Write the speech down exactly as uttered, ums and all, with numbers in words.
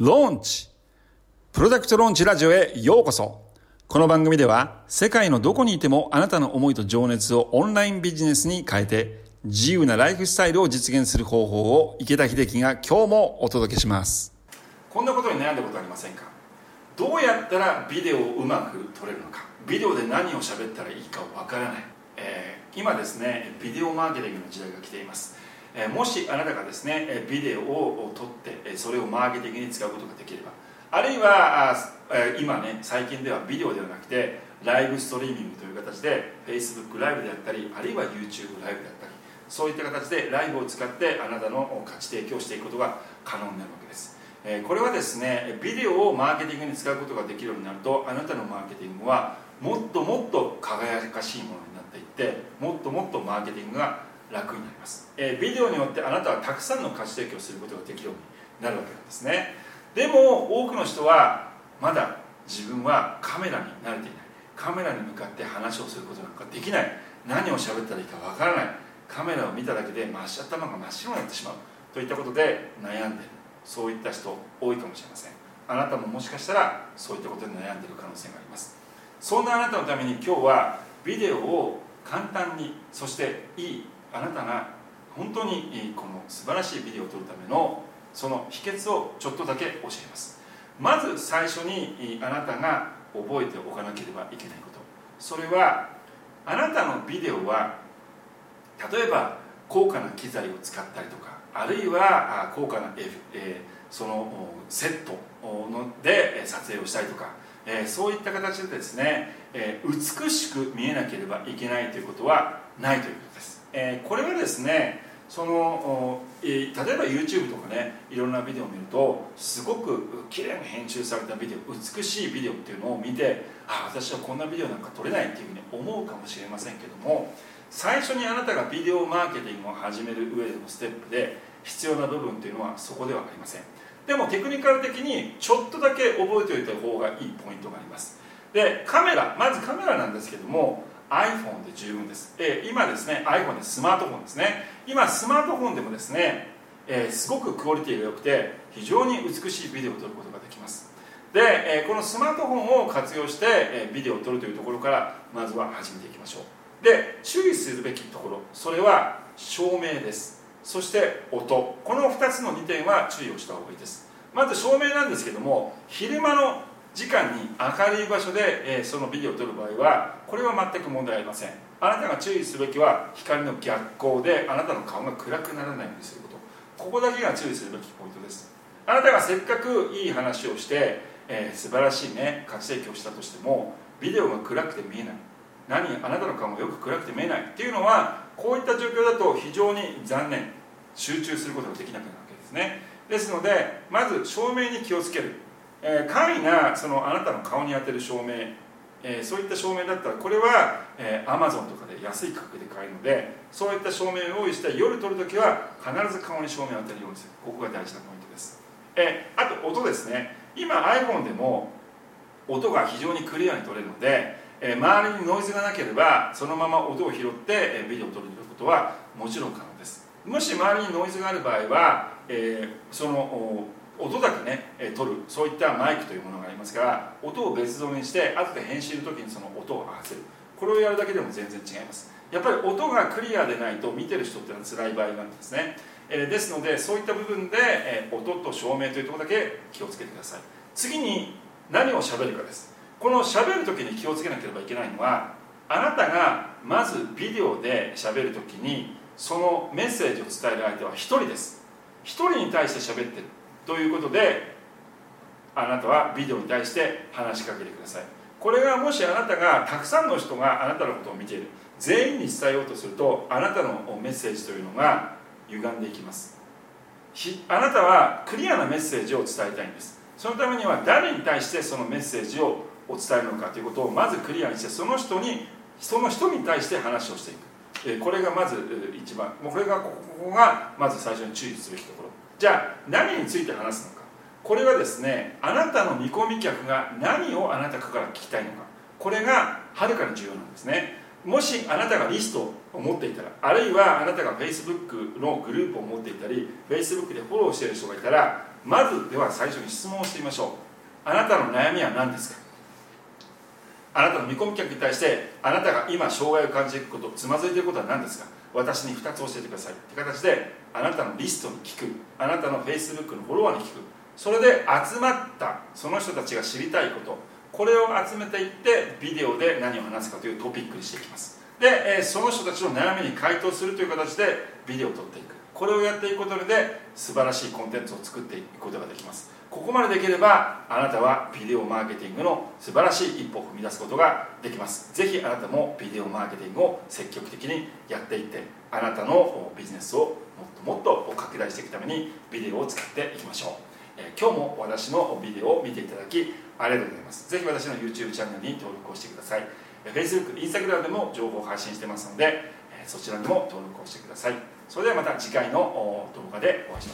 ローンチプロダクトローンチラジオへようこそ。この番組では世界のどこにいてもあなたの思いと情熱をオンラインビジネスに変えて自由なライフスタイルを実現する方法を池田秀樹が今日もお届けします。こんなことに悩んだことありませんか？どうやったらビデオをうまく撮れるのか、ビデオで何を喋ったらいいかわからない、えー、今ですねビデオマーケティングの時代が来ています。もしあなたがですねビデオを撮ってそれをマーケティングに使うことができれば、あるいは今ね最近ではビデオではなくてライブストリーミングという形で Facebook ライブであったり、あるいは YouTube ライブであったり、そういった形でライブを使ってあなたの価値提供していくことが可能になるわけです。これはですねビデオをマーケティングに使うことができるようになると、あなたのマーケティングはもっともっと輝かしいものになっていって、もっともっとマーケティングが楽になります。えー、ビデオによってあなたはたくさんの価値提供をすることができるようになるわけなんですね。でも多くの人はまだ自分はカメラに慣れていない、カメラに向かって話をすることなんかできない、何を喋ったらいいかわからない、カメラを見ただけで頭が真っ白になってしまうといったことで悩んでいる、そういった人多いかもしれません。あなたももしかしたらそういったことで悩んでいる可能性があります。そんなあなたのために今日はビデオを簡単に、そしていい、あなたが本当にこの素晴らしいビデオを撮るためのその秘訣をちょっとだけ教えます。まず最初にあなたが覚えておかなければいけないこと、それはあなたのビデオは例えば高価な機材を使ったりとか、あるいは高価な、えー、そのセットで撮影をしたりとか、えー、そういった形でですね、えー、美しく見えなければいけないということはないということです。えー、これはですねその、えー、例えば YouTube とかね、いろんなビデオを見るとすごくきれいに編集されたビデオ、美しいビデオっていうのを見て、あ、私はこんなビデオなんか撮れないっていうふうに思うかもしれませんけども、最初にあなたがビデオマーケティングを始める上でのステップで必要な部分というのはそこではありません。でもテクニカル的にちょっとだけ覚えておいた方がいいポイントがあります。で、カメラ、まずカメラなんですけどもiPhone で十分です。えー、今ですね iPhone でスマートフォンですね、今スマートフォンでもですね、えー、すごくクオリティが良くて非常に美しいビデオを撮ることができます。で、えー、このスマートフォンを活用して、えー、ビデオを撮るというところからまずは始めていきましょう。で、注意するべきところ、それは照明です。そして音、このふたつのにてんは注意をした方がいいです。まず照明なんですけども、昼間の時間に明るい場所で、えー、そのビデオを撮る場合はこれは全く問題ありません。あなたが注意すべきは光の逆光であなたの顔が暗くならないようにすること、ここだけが注意するべきポイントです。あなたがせっかくいい話をして、えー、素晴らしいね価値提供をしたとしてもビデオが暗くて見えない、何あなたの顔がよく暗くて見えないっていうのは、こういった状況だと非常に残念、集中することができなくなるわけですね。ですのでまず照明に気をつける、えー、簡易なそのあなたの顔に当てる照明、えー、そういった照明だったらこれは、えー、Amazon とかで安い価格で買えるので、そういった照明を用意して夜撮るときは必ず顔に照明を当てるようにする、ここが大事なポイントです。えー、あと音ですね。今 iPhone でも音が非常にクリアに撮れるので、えー、周りにノイズがなければそのまま音を拾って、えー、ビデオを撮ることはもちろん可能です。もし周りにノイズがある場合は、えー、その音だけね、えー、撮る、そういったマイクというものがありますから、音を別撮りにして後で編集の時にその音を合わせる、これをやるだけでも全然違います。やっぱり音がクリアでないと見てる人ってのは辛い場合なんですね。えー、ですのでそういった部分で、えー、音と照明というところだけ気をつけてください。次に何を喋るかです。この喋る時に気をつけなければいけないのは、あなたがまずビデオで喋る時にそのメッセージを伝える相手はひとりです。ひとりに対して喋ってるということで、あなたはビデオに対して話しかけてください。これがもしあなたがたくさんの人があなたのことを見ている、全員に伝えようとするとあなたのメッセージというのが歪んでいきます。あなたはクリアなメッセージを伝えたいんです。そのためには誰に対してそのメッセージをお伝えるのかということをまずクリアにして、その人にその人に対して話をしていく、これがまず一番、もうこれがここがまず最初に注意すべきところ。じゃあ何について話すのか、これはですねあなたの見込み客が何をあなたから聞きたいのか、これがはるかに重要なんですね。もしあなたがリストを持っていたら、あるいはあなたが Facebook のグループを持っていたり Facebook でフォローしている人がいたら、まずでは最初に質問をしてみましょう。あなたの悩みは何ですか。あなたの見込み客に対してあなたが今障害を感じていること、つまずいていることは何ですか。私にふたつ教えてくださいって形であなたのリストに聞く、あなたの Facebook のフォロワーに聞く、それで集まったその人たちが知りたいこと、これを集めていってビデオで何を話すかというトピックにしていきます。で、その人たちの悩みに回答するという形でビデオを撮っていく、これをやっていくことで素晴らしいコンテンツを作っていくことができます。ここまでできればあなたはビデオマーケティングの素晴らしい一歩を踏み出すことができます。ぜひあなたもビデオマーケティングを積極的にやっていって、あなたのビジネスをもっともっと拡大していくためにビデオを使っていきましょう。え今日も私のビデオを見ていただきありがとうございます。ぜひ私の YouTube チャンネルに登録をしてください。 Facebook、Instagram でも情報を発信してますので、そちらにも登録をしてください。それではまた次回の動画でお会いしましょう。